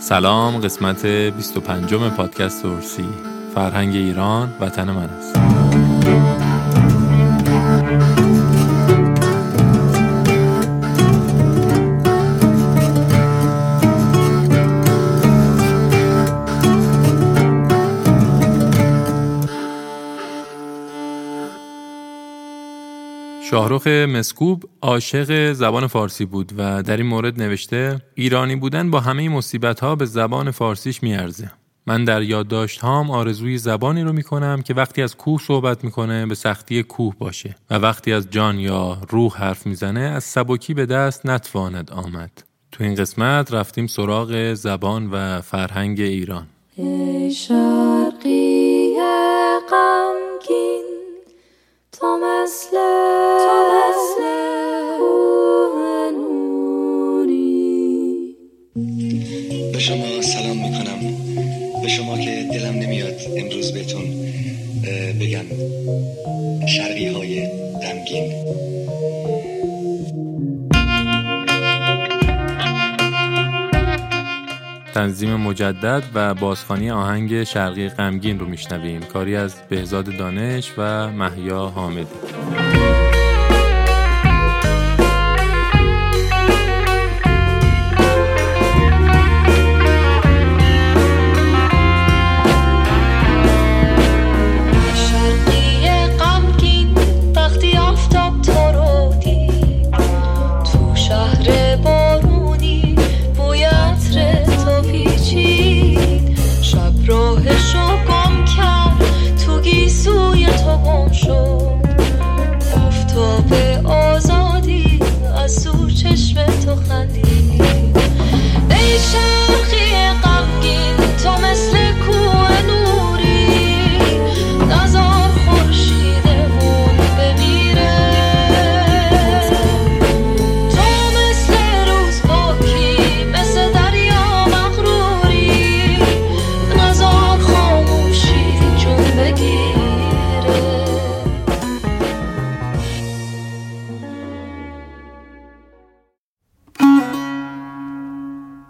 سلام، قسمت 25 پادکست اورسی، فرهنگ ایران وطن من است. شاهرخ مسکوب عاشق زبان فارسی بود و در این مورد نوشته: ایرانی بودن با همه مصیبت‌ها به زبان فارسیش میارزه. من در یادداشت‌هام آرزوی زبانی رو میکنم که وقتی از کوه صحبت میکنه به سختی کوه باشه و وقتی از جان یا روح حرف میزنه از سبکی به دست نتواند آمد. تو این قسمت رفتیم سراغ زبان و فرهنگ ایران. ای شرقی غمگین تو مثل کوه نوری. به شما سلام میکنم، به شما که دلم نمیاد امروز بهتون بگم شرقی های غمگین. تنظیم مجدد و بازخوانی آهنگ شرقی غمگین رو میشنویم، کاری از بهزاد دانش و محیا حامدی.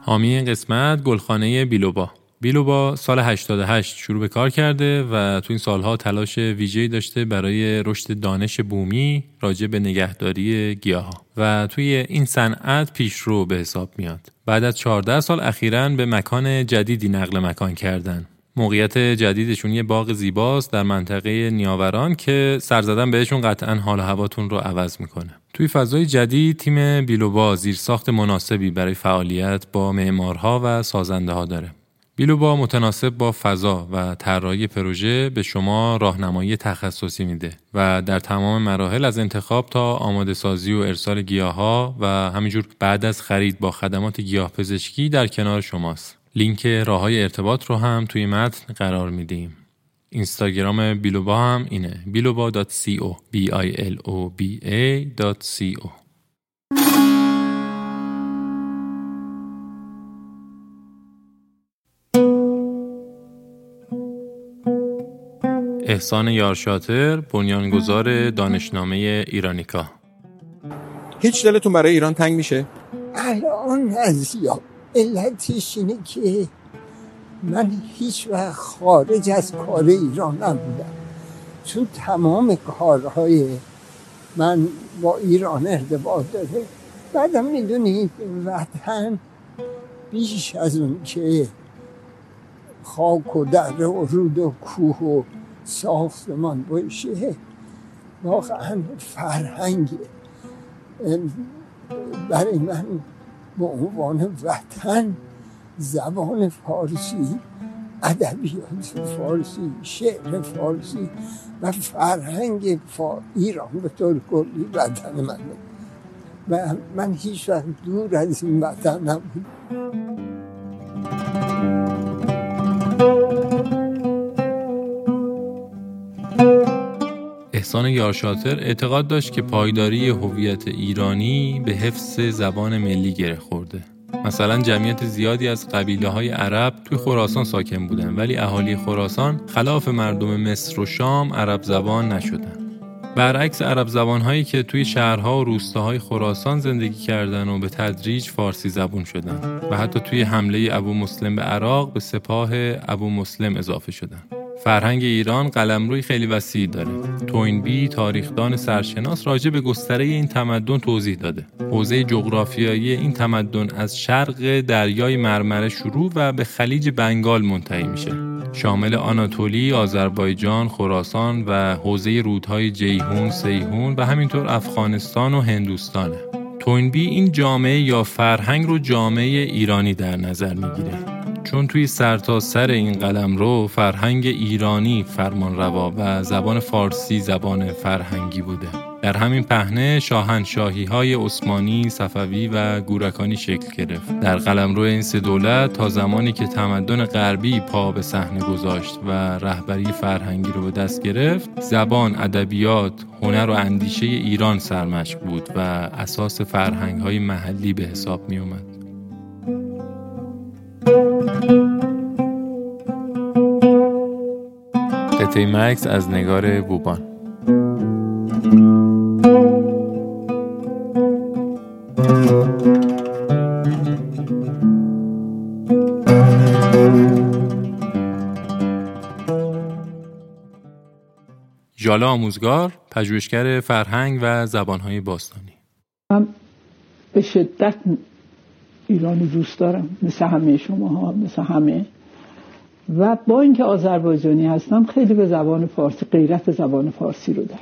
حامی این قسمت گلخانه بیلوبا. بیلوبا سال 88 شروع به کار کرده و تو این سالها تلاش ویژه‌ای داشته برای رشد دانش بومی راجع به نگهداری گیاها و توی این صنعت پیشرو به حساب میاد. بعد از 14 سال اخیراً به مکان جدیدی نقل مکان کردن. موقعیت جدیدشون یه باغ زیباست در منطقه نیاوران که سر زدن بهشون قطعاً حال و هواتون رو عوض میکنه. توی فضای جدید تیم بیلوبا زیرساخت مناسبی برای فعالیت با معمارها و سازنده‌ها داره. بیلوبا متناسب با فضا و طراحی پروژه به شما راهنمایی تخصصی میده و در تمام مراحل از انتخاب تا آماده سازی و ارسال گیاها و همینجور بعد از خرید با خدمات گیاهپزشکی در کنار شماست. لینک راه‌های ارتباط رو هم توی متن قرار میدیم. اینستاگرام بیلوبا هم اینه: biloba.co biloba.co. احسان یارشاتر، بنیانگذار دانشنامه ایرانیکا. هیچ دلتون برای ایران تنگ میشه؟ الان از یا علتش اینه که من هیچ وقت خارج از کار ایران نبودم. تو تمام کارهای من با ایران ارتباط داره. بعدم میدونید وطن بیش از اون که خاک و در و رود و کوه و ساختمان باشه، واقعا فرهنگ برای من به عنوان وطن زبان فارسی، ادبیات فارسی، شعر فارسی و فرهنگ ایران به طور کلی وطن من و من هیچ وقت دور از این وطن نبودم. احسان یارشاتر اعتقاد داشت که پایداری هویت ایرانی به حفظ زبان ملی گره خورده. مثلا جمعیت زیادی از قبیله‌های عرب توی خراسان ساکن بودن، ولی اهالی خراسان خلاف مردم مصر و شام عرب زبان نشدن. برعکس عرب زبان‌هایی که توی شهرها و روستاهای خراسان زندگی کردن و به تدریج فارسی زبان شدن و حتی توی حمله ابو مسلم به عراق به سپاه ابو مسلم اضافه شدن. فرهنگ ایران قلمروی خیلی وسیع داره. توینبی، تاریخدان سرشناس، راجع به گستره این تمدن توضیح داده. حوزه جغرافیایی این تمدن از شرق دریای مرمره شروع و به خلیج بنگال منتهی میشه. شامل آناتولی، آذربایجان، خراسان و حوزه رودهای جیهون، سیهون و همینطور افغانستان و هندوستانه. توینبی این جامعه یا فرهنگ رو جامعه ایرانی در نظر میگیره، چون توی سرتاسر این قلمرو فرهنگ ایرانی فرمانروا و زبان فارسی زبان فرهنگی بوده. در همین پهنه شاهنشاهی‌های عثمانی، صفوی و گورکانی شکل گرفت. در قلمرو این سه دولت تا زمانی که تمدن غربی پا به صحنه گذاشت و رهبری فرهنگی رو به دست گرفت، زبان، ادبیات، هنر و اندیشه ایران سرمشق بود و اساس فرهنگ‌های محلی به حساب می‌آمد. قطعه مکس از نگار بوبان. ژاله آموزگار، پژوهشگر فرهنگ و زبان‌های باستانی. من به شدت ایران رو دوست دارم، مثل همه شما ها، مثل همه، و با اینکه آذربایجانی هستم خیلی به زبان فارسی، غیرت زبان فارسی رو دارم،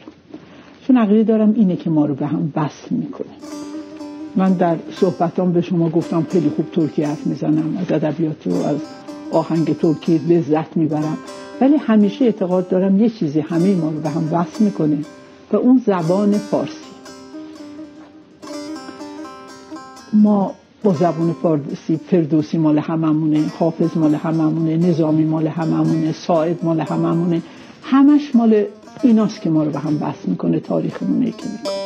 چون عقیده دارم اینه که ما رو به هم وصل میکنه. من در صحبتام به شما گفتم خیلی خوب ترکی حرف میزنم، از ادبیات و از آهنگ ترکی لذت میبرم، ولی همیشه اعتقاد دارم یه چیزی همه ما رو به هم وصل میکنه و اون زبان فارسی. ما با زبان فارسی، فردوسی مال هممونه، حافظ مال هممونه، نظامی مال هممونه، ساعد مال هممونه، همش مال ایناست که ما رو به هم بس میکنه، تاریخمون یکی میکنه.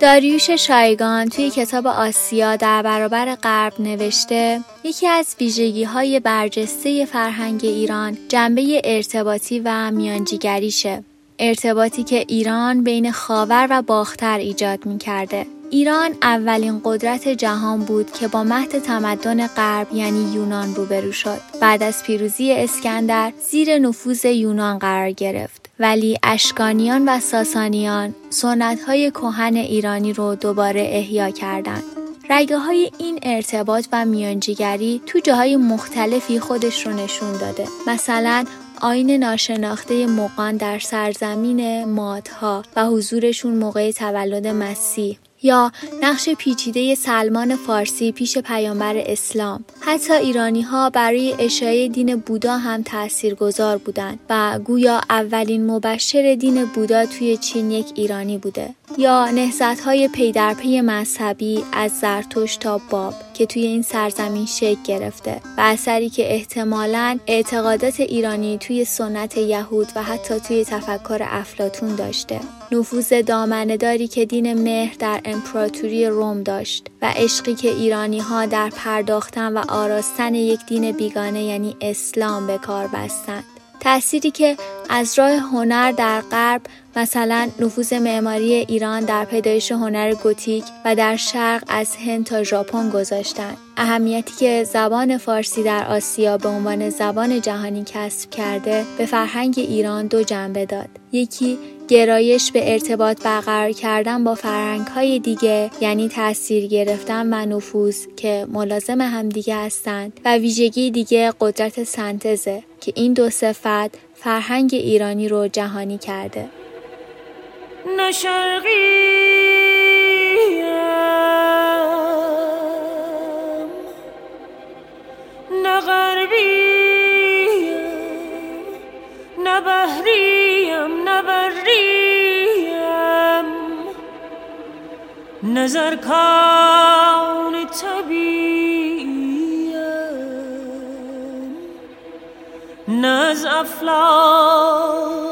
داریوش شایگان توی کتاب آسیا در برابر غرب نوشته: یکی از ویژگی‌های برجسته فرهنگ ایران جنبه ارتباطی و میانجیگریشه. ارتباطی که ایران بین خاور و باختر ایجاد می‌کرده. ایران اولین قدرت جهان بود که با مهد تمدن غرب یعنی یونان روبرو شد. بعد از پیروزی اسکندر زیر نفوذ یونان قرار گرفت، ولی اشکانیان و ساسانیان سنت‌های کهن ایرانی رو دوباره احیا کردند. رگه‌های این ارتباط و میانجیگری تو جاهای مختلفی خودش رو نشون داده. مثلا آیین ناشناخته مغان در سرزمین مادها و حضورشون موقع تولد مسیح، یا نقش پیچیده سلمان فارسی پیش پیامبر اسلام. حتی ایرانی‌ها برای اشاعه دین بودا هم تأثیرگذار بودند و گویا اولین مبشر دین بودا توی چین یک ایرانی بوده. یا نهضت‌های پی در پی مذهبی از زرتشت تا باب. که توی این سرزمین شکل گرفته و اثری که احتمالاً اعتقادات ایرانی توی سنت یهود و حتی توی تفکر افلاطون داشته. نفوذ دامنه‌داری که دین مهر در امپراتوری روم داشت و عشقی که ایرانی‌ها در پرداختن و آراستن یک دین بیگانه یعنی اسلام به کار بستند. تأثیری که از راه هنر در غرب، مثلا نفوذ معماری ایران در پیدایش هنر گوتیک و در شرق از هند تا ژاپن گذاشتند. اهمیتی که زبان فارسی در آسیا به عنوان زبان جهانی کسب کرده به فرهنگ ایران دو جنبه داد. یکی گرایش به ارتباط برقرار کردن با فرهنگ‌های دیگه، یعنی تأثیر گرفتن و نفوذ که ملازم همدیگه هستند، و ویژگی دیگه قدرت سنتزه که این دو صفت فرهنگ ایرانی رو جهانی کرده. نشرقیم نغربیم نبهریم نبریم نظرکان طبیعیم نز افلاک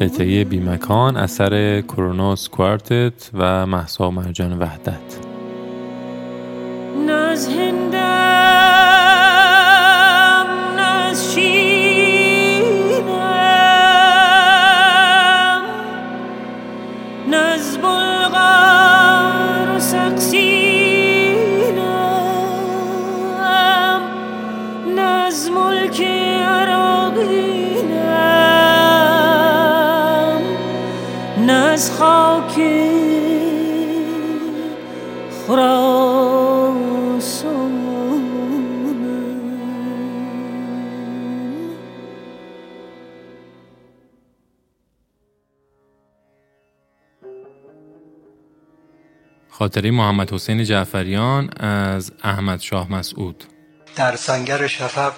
قطعه بی مکان اثر کرونوس کوارتت و مهسا مرجان وحدت. خاطره محمد حسین جعفریان از احمد شاه مسعود. در سنگر شفق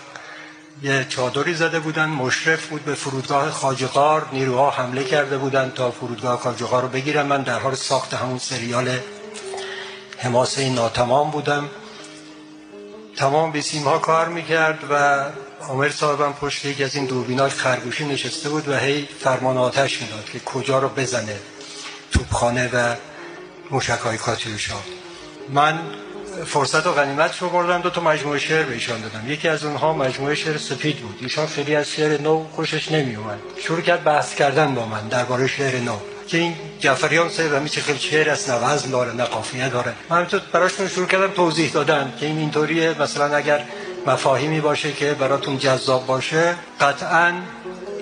یه چادری زده بودن، مشرف بود به فرودگاه خواجه‌غار، نیروها حمله کرده بودن تا فرودگاه خواجه‌غار رو بگیرن. من در حال ساخت همون سریال حماسه ناتمام بودم، تمام بسیم‌ها کار میکرد و عامر صاحبم پشت یکی از این دوربیناش خرگوشی نشسته بود و هی فرمان آتش میداد که کجا رو بزنه، توپخانه و موشک‌های کاتیوشا. من فرصت و غنیمت رو بردم، دو تا مجموعه شعر به ایشان دادم. یکی از اونها مجموعه شعر سپید بود. ایشان خیلی از شعر نو خوشش نمیومد، شروع کرد بحث کردن با من درباره شعر نو که این جعفریان صاحب همیشه خیلی شعر است، نه وزن داره نه قافیه داره. من همینطور براشون شروع کردم توضیح دادن که این اینطوریه، مثلا اگر مفاهیمی باشه که براتون جذاب باشه قطعاً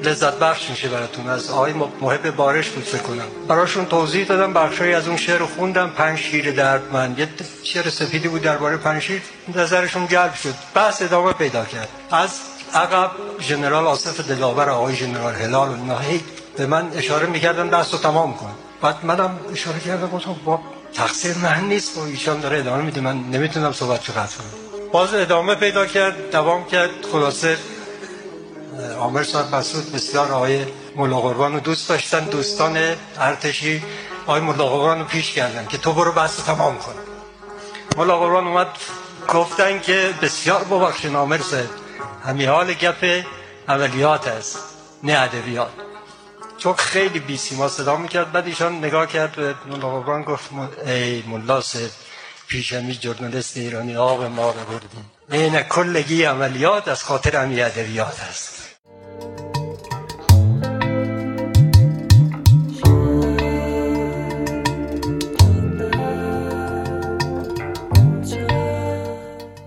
لذت بخش میشه براتون. از آقای محب بارش بود فکر کنم، براشون توضیح دادم، بخشایی از اون شعر رو خوندم. پنشیر دردمند یه شعر سپیدی بود درباره پنشیر، نظرشون جلب شد، بحث ادامه پیدا کرد. از عقب ژنرال آصف دلاور، آقای ژنرال هلال و ناهید به من اشاره میکردن دستو تمام کن. بعد منم اشاره کردم گفتم با تقصیر من نیست و ایشان داره ادامه میده، من نمیتونم صحبت چقدر کنم. باز ادامه پیدا کرد، دوام کرد. خلاصه عامر صاحب مسعود بسیار آقای ملا قربان رو دوست داشتن، دوستان ارتشی آقای ملا قربان رو پیش کردن که تو برو بحث تمام کن. ملا قربان اومد گفتن که بسیار ببخشین عامر صاحب، همین حال گپ اولیات است نه ادبیات، چون خیلی بی سیما صدا میکرد. بعد ایشان نگاه کرد به ملا قربان گفت ای ملا صاحب، پیشمی ژورنالیست ایرانی آب ما رو بردیم، این کلگی عملیات از خاطر همی ادبیات است.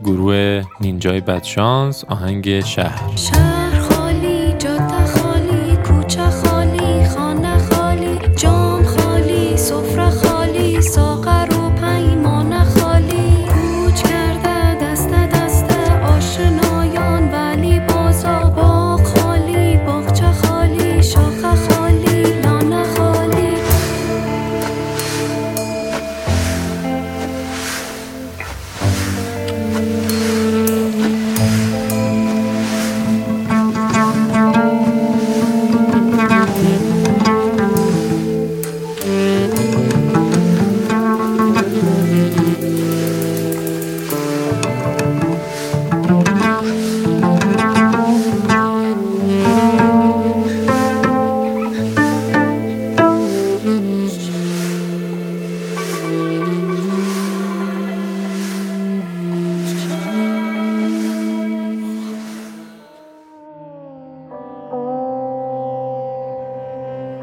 گروه نینجای بدشانس، آهنگ شهر.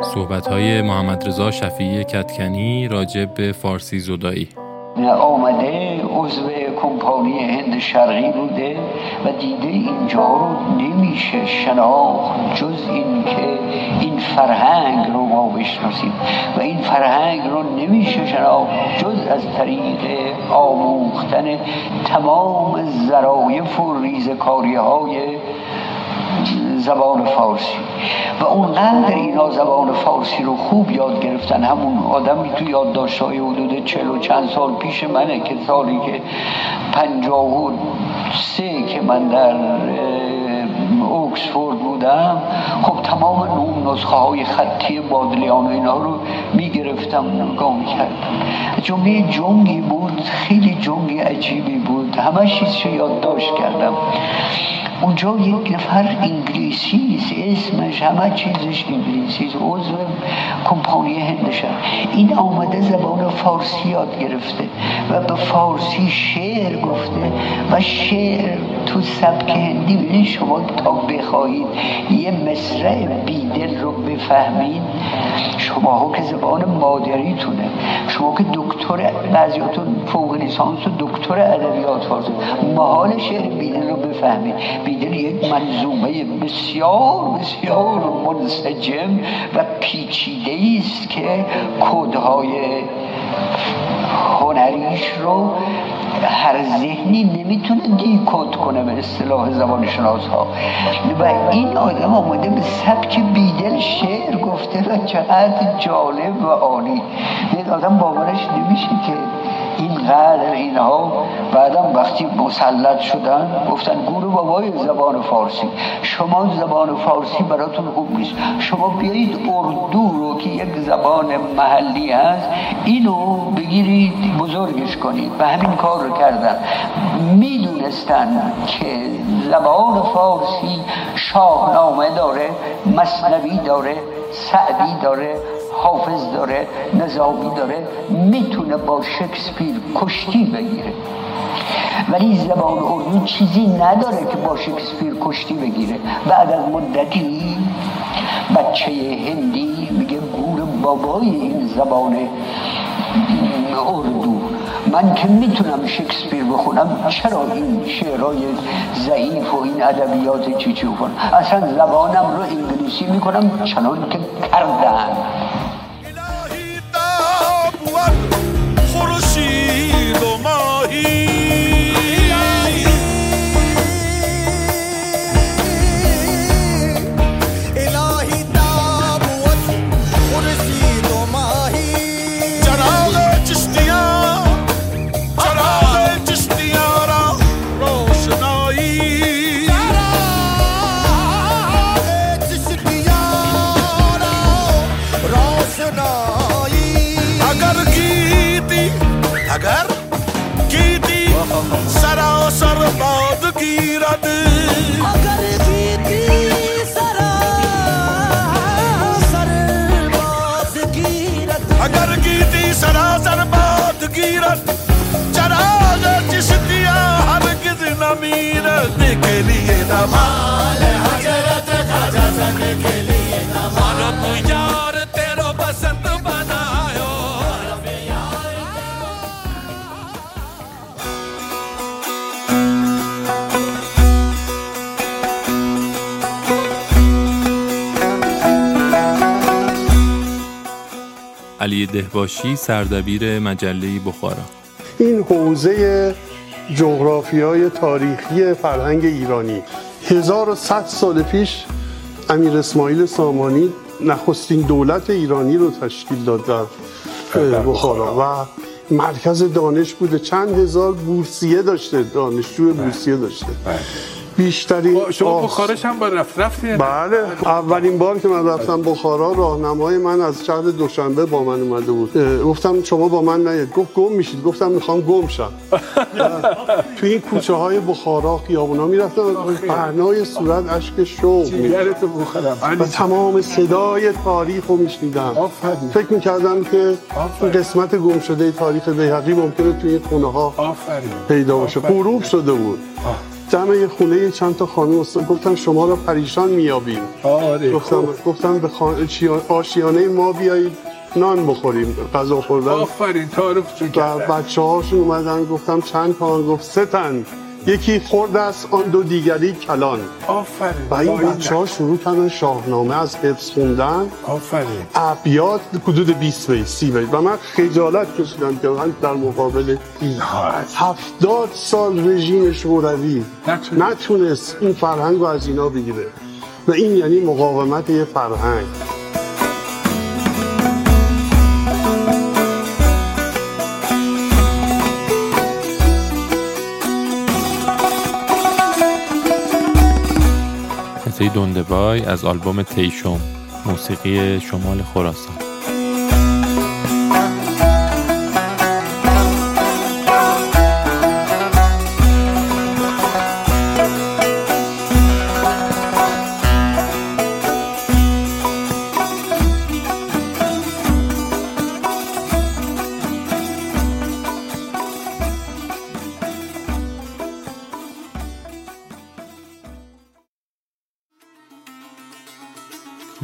صحبت‌های محمدرضا شفیعی کتکنی راجع به فارسی زدایی. آمده عضو کمپانی هند شرقی بوده و دیده اینجا رو نمیشه شناخت جز این که این فرهنگ رو ما بشناسیم و این فرهنگ رو نمیشه شناخت جز از طریق آموختن تمام ظرایف و ریزکاری‌های زبان فارسی. و اونقدر اینا زبان فارسی رو خوب یاد گرفتن، همون آدمی تو یادداشت‌های حدود 40 و چند سال پیش منه که سالی که 53 که من در اکسفورد بودم، خب تمام اون نسخه‌های خطی بادلیان و اینا رو میگرفتم نگاه میکردم. جمعه جنگی بود، خیلی جنگی عجیبی بود، همه چیزشو یادداشت کردم. اونجا یک نفر انگلیسیست، اسمش همه چیزش انگلیسیست، عضو کمپانی هندشه، این آمده زبان فارسی یاد گرفته و به فارسی شعر گفته و شعر تو سبک هندی. ببینید شما تا بخواید یه مصرع بیدل رو بفهمید، شماها که زبان مادریتونه، شما که دکتر، بعضیاتون فوق لیسانس و دکتر ادبیات فارسی، محال شعر بیدل رو بفهمید. بیدل یک منظومه بسیار بسیار منسجم و پیچیده است که کدهای هنریش رو هر ذهنی نمیتونه دیکد کنه به اصطلاح زبانشناس‌ها. و این آدم آمده به سبک بیدل شعر گفته و چقدر جالب و عالی. این آدم باورش نمیشه که اینقدر اینها بعدم وقتی مسلط شدن گفتن گورو بابای زبان فارسی، شما زبان فارسی براتون خوب نیست، شما بیایید اردو رو که یک زبان محلی هست اینو بگیرید بزرگش کنید. و همین کار رو کردن. میدونستن که زبان فارسی شاهنامه داره، مثنوی داره، سعدی داره، حافظ داره، نظامی داره، میتونه با شکسپیر کشتی بگیره، ولی زبان اردو چیزی نداره که با شکسپیر کشتی بگیره. بعد از مدتی بچه هندی میگه گور بابای این زبان اردو، من که میتونم شکسپیر بخونم، چرا این شعرهای ضعیف و این ادبیات چیچی بخونم، اصلا زبانم رو انگلیسی میکنم چنان که کردن. علی دهباشی، سردبیر مجله بخارا. این حوزه جغرافیای تاریخی فرهنگ ایرانی 1100 سال پیش امیر اسماعیل سامانی نخستین دولت ایرانی رو تشکیل داد در بخارا و مرکز دانش بوده. چند هزار بورسیه داشته، دانشجو بورسیه داشته. بیشترین شما بخارش هم با رفتی؟ بله، اولین بار که من رفتم بخارا راهنمای من از شهر دوشنبه با من اومده بود. گفتم شما با من نید. گفت گم میشید. گفتم میخوام گم شم. تو این کوچه های بخارا خیابونا میرفتم و پهنای صورت اشک شوق میگرد و تمام صدای تاریخ رو میشنیدم. فکر میکردم که قسمت گم شده تاریخ بیهقی ممکنه توی خونه ها پیدا باشه. غروب شده بود دم یه خونه چند تا خانم گفتن شما را پریشان میابیم. آره گفتم به آشیانه ما بیایید نان بخوریم، غذا خوردن. آفرین، تعارف چون کردن. بچه هاشون اومدن، گفتم چند تا، گفت سه تن، یکی خرد است آن دو دیگری کلان. آفرین. و این بچه‌ها شروع کردن شاهنامه از حفظ خوندن. آفرین. ابیات حدود 20 بیت 30 بیت و من خجالت کشیدم که در مقابل اینها 70 سال رژیم شوروی نتونست این فرهنگ رو از اینا بگیره و این یعنی مقاومت یه فرهنگ. دوندبای از آلبوم تیشوم، موسیقی شمال خراسان.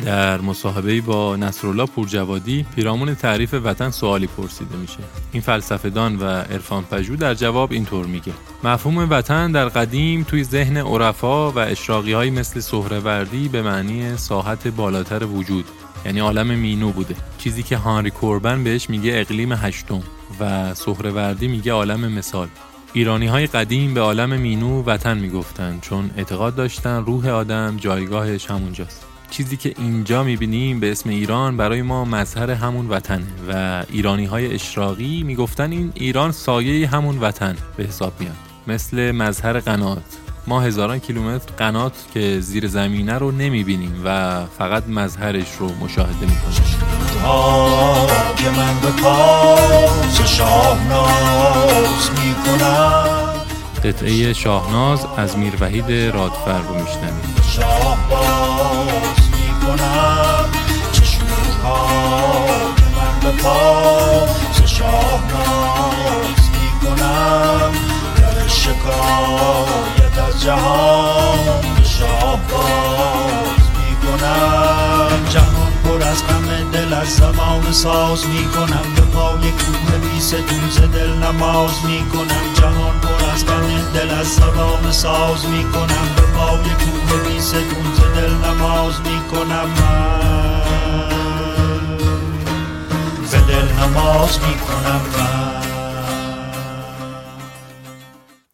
در مصاحبه‌ای با نصرالله پورجوادی پیرامون تعریف وطن سوالی پرسیده میشه. این فلسفه‌دان و عرفان‌پژوه در جواب اینطور میگه: مفهوم وطن در قدیم توی ذهن عرفا و اشراقی‌های مثل سهروردی به معنی ساحت بالاتر وجود، یعنی عالم مینو بوده، چیزی که هانری کوربن بهش میگه اقلیم هشتم و سهروردی میگه عالم مثال. ایرانی‌های قدیم به عالم مینو وطن میگفتن چون اعتقاد داشتن روح آدم جایگاهش همونجاست. چیزی که اینجا میبینیم به اسم ایران برای ما مظهر همون وطنه و ایرانی‌های اشراقی میگفتن این ایران سایه همون وطن به حساب میاد، مثل مظهر قنات. ما هزاران کیلومتر قنات که زیر زمینه رو نمیبینیم و فقط مظهرش رو مشاهده میکنیم. که من به پاس شاهناز میکنم، قطعه شاهناز از میروحید رادفر رو میشنویم. زمان ساز می کنم، به پای کوه بی ستون دل نماز می کنم. جهان پر از غم دل از زمان ساز می کنم، به پای کوه بی ستون دل نماز می کنم. من دل نماز می کنم.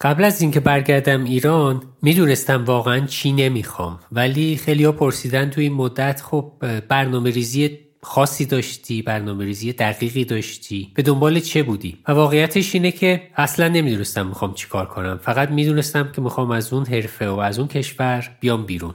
قبل از اینکه برگردم ایران میدونستم واقعا چی نمیخوام، ولی خیلیا پرسیدن تو این مدت خب برنامه‌ریزی خاصی داشتی، برنامه‌ریزی دقیقی داشتی، به دنبال چه بودی؟ و واقعیتش اینه که اصلا نمیدونستم میخوام چی کار کنم، فقط میدونستم که میخوام از اون حرفه و از اون کشور بیام بیرون.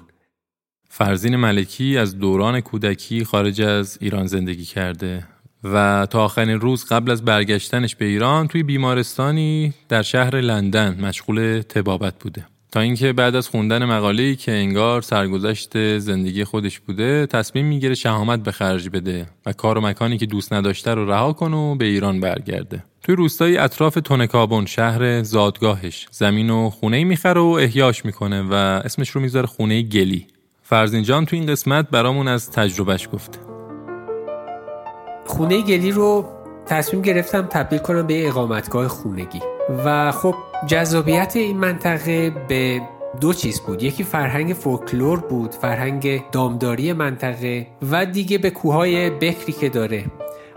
فرزین ملکی از دوران کودکی خارج از ایران زندگی کرده و تا آخرین روز قبل از برگشتنش به ایران توی بیمارستانی در شهر لندن مشغول طبابت بوده، تا اینکه بعد از خوندن مقاله‌ای که انگار سرگذشت زندگی خودش بوده تصمیم میگیره شهامت به خرج بده و کار و مکانی که دوست نداشته رو رها کنه و به ایران برگرده. توی روستای اطراف تونکابون، شهر زادگاهش، زمین و خونه‌ای میخره و احیاش میکنه و اسمش رو میذاره خونه گلی. فرزین جان تو این قسمت برامون از تجربهش گفته. خونه گلی رو تصمیم گرفتم تبدیل کنم به اقامتگاه خونگی و خب جذابیت این منطقه به دو چیز بود، یکی فرهنگ فولکلور بود، فرهنگ دامداری منطقه، و دیگه به کوههای بکری که داره.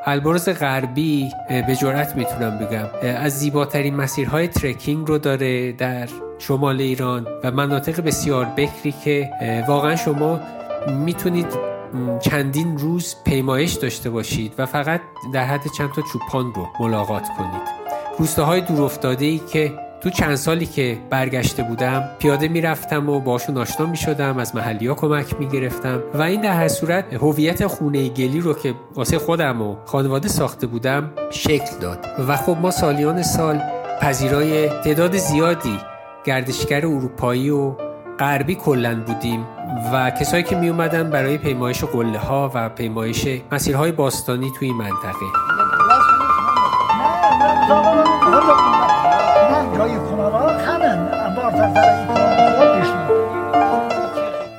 البرز غربی به جرئت میتونم بگم از زیباترین مسیرهای ترکینگ رو داره در شمال ایران و مناطق بسیار بکری که واقعا شما میتونید چندین روز پیمایش داشته باشید و فقط در حد چند تا چوپان رو ملاقات کنید. روستاهای دورافتاده‌ای که تو چند سالی که برگشته بودم پیاده میرفتم و باشون آشنا میشدم، از محلی‌ها کمک میگرفتم و این در هر صورت هویت خونه گلی رو که واسه خودم و خانواده ساخته بودم شکل داد. و خب ما سالیان سال پذیرای تعداد زیادی گردشگر اروپایی و غربی کلن بودیم و کسایی که می اومدن برای پیمایش قله ها و پیمایش مسیرهای باستانی توی این منطقه.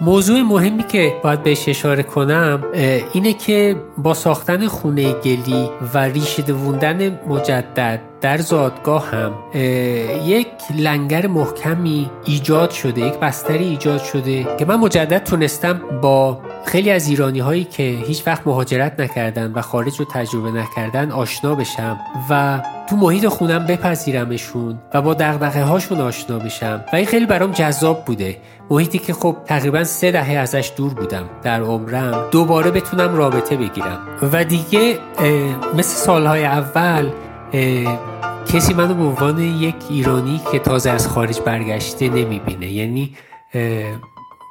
موضوع مهمی که باید بهش اشاره کنم اینه که با ساختن خونه گلی و ریشه دووندن مجدد در زادگاه هم یک لنگر محکمی ایجاد شده، یک بستری ایجاد شده که من مجدد تونستم با خیلی از ایرانی هایی که هیچ وقت مهاجرت نکردن و خارج رو تجربه نکردن آشنا بشم و تو محیط خونم بپذیرمشون و با دغدغه هاشون آشنا بشم و این خیلی برام جذاب بوده. محیطی که خب تقریبا 3 دهه ازش دور بودم در عمرم، دوباره بتونم رابطه بگیرم و دیگه مثل سالهای اول کسی منو به عنوان یک ایرانی که تازه از خارج برگشته نمیبینه، یعنی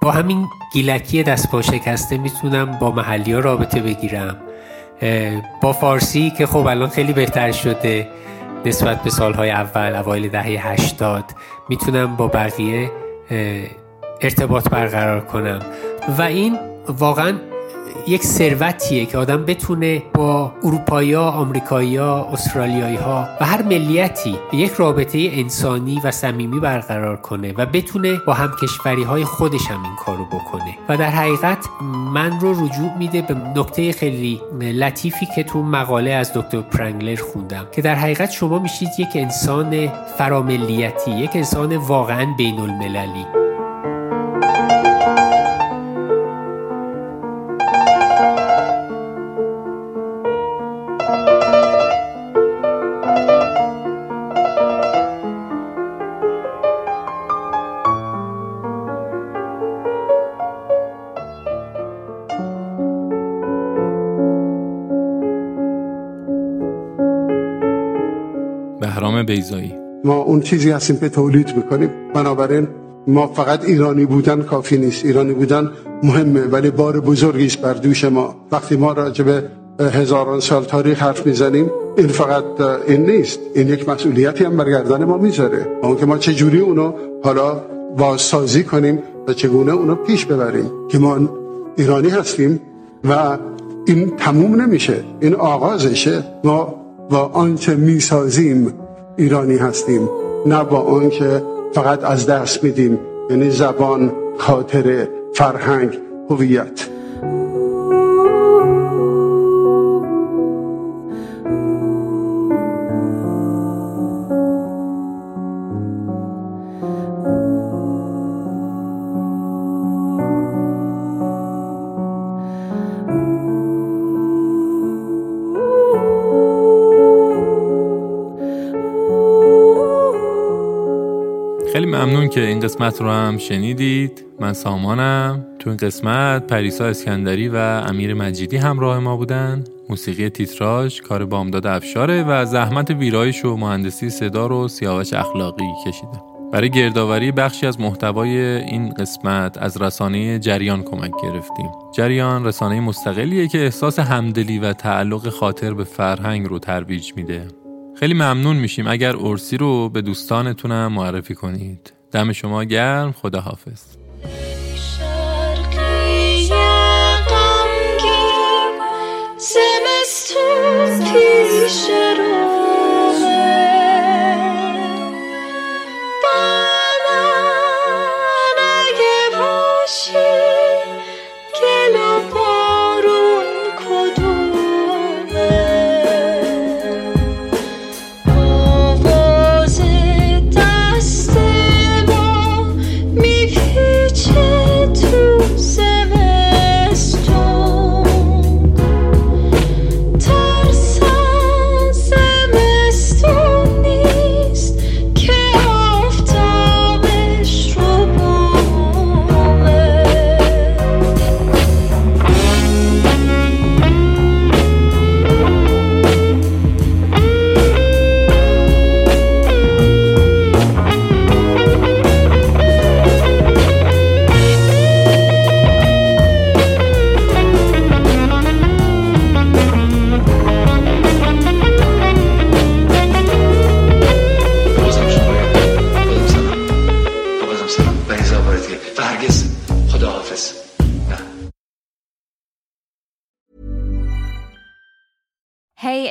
با همین گیلکی دست پا شکسته میتونم با محلی ها رابطه بگیرم، با فارسی که خب الان خیلی بهتر شده نسبت به سالهای اول، اوایل دهه 80 میتونم با بقیه ارتباط برقرار کنم و این واقعاً یک ثروتیه که آدم بتونه با اروپایی‌ها، آمریکایی‌ها، استرالیایی‌ها و هر ملیتی یک رابطه انسانی و صمیمی برقرار کنه و بتونه با همکشوری‌های خودش هم این کارو بکنه و در حقیقت من رو رجوع میده به نکته خیلی لطیفی که تو مقاله از دکتر پرنگلر خوندم که در حقیقت شما میشید یک انسان فراملیتی، یک انسان واقعاً بین‌المللی. بیزایی. ما اون چیزی هستیم که تولید میکنیم، بنابراین ما فقط ایرانی بودن کافی نیست. ایرانی بودن مهمه ولی بار بزرگیش بر دوش ما. وقتی ما راجع به هزاران سال تاریخ حرف میزنیم این فقط این نیست، این یک مسئولیتی هم بر گردن ما میذاره، اون که ما چجوری اونو حالا بازسازی کنیم و چگونه اونو پیش ببریم که ما ایرانی هستیم و این تموم نمیشه، این آغازشه. ما و آنچه میسازیم ایرانی هستیم، نه با اون که فقط از دست میدیم، یعنی زبان، خاطره، فرهنگ، هویت. ممنون که این قسمت رو هم شنیدید. من سامانم. تو این قسمت پریسا اسکندری و امیر مجیدی همراه ما بودن. موسیقی تیتراژ کار بامداد افشاره و زحمت ویرایش و مهندسی صدا رو سیاوش اخلاقی کشیده. برای گردآوری بخشی از محتوای این قسمت از رسانه جریان کمک گرفتیم. جریان رسانه مستقلیه که احساس همدلی و تعلق خاطر به فرهنگ رو ترویج میده. خیلی ممنون میشیم اگر اورسی رو به دوستانتونم معرفی کنید. دم شما گرم. خدا حافظ. Hey,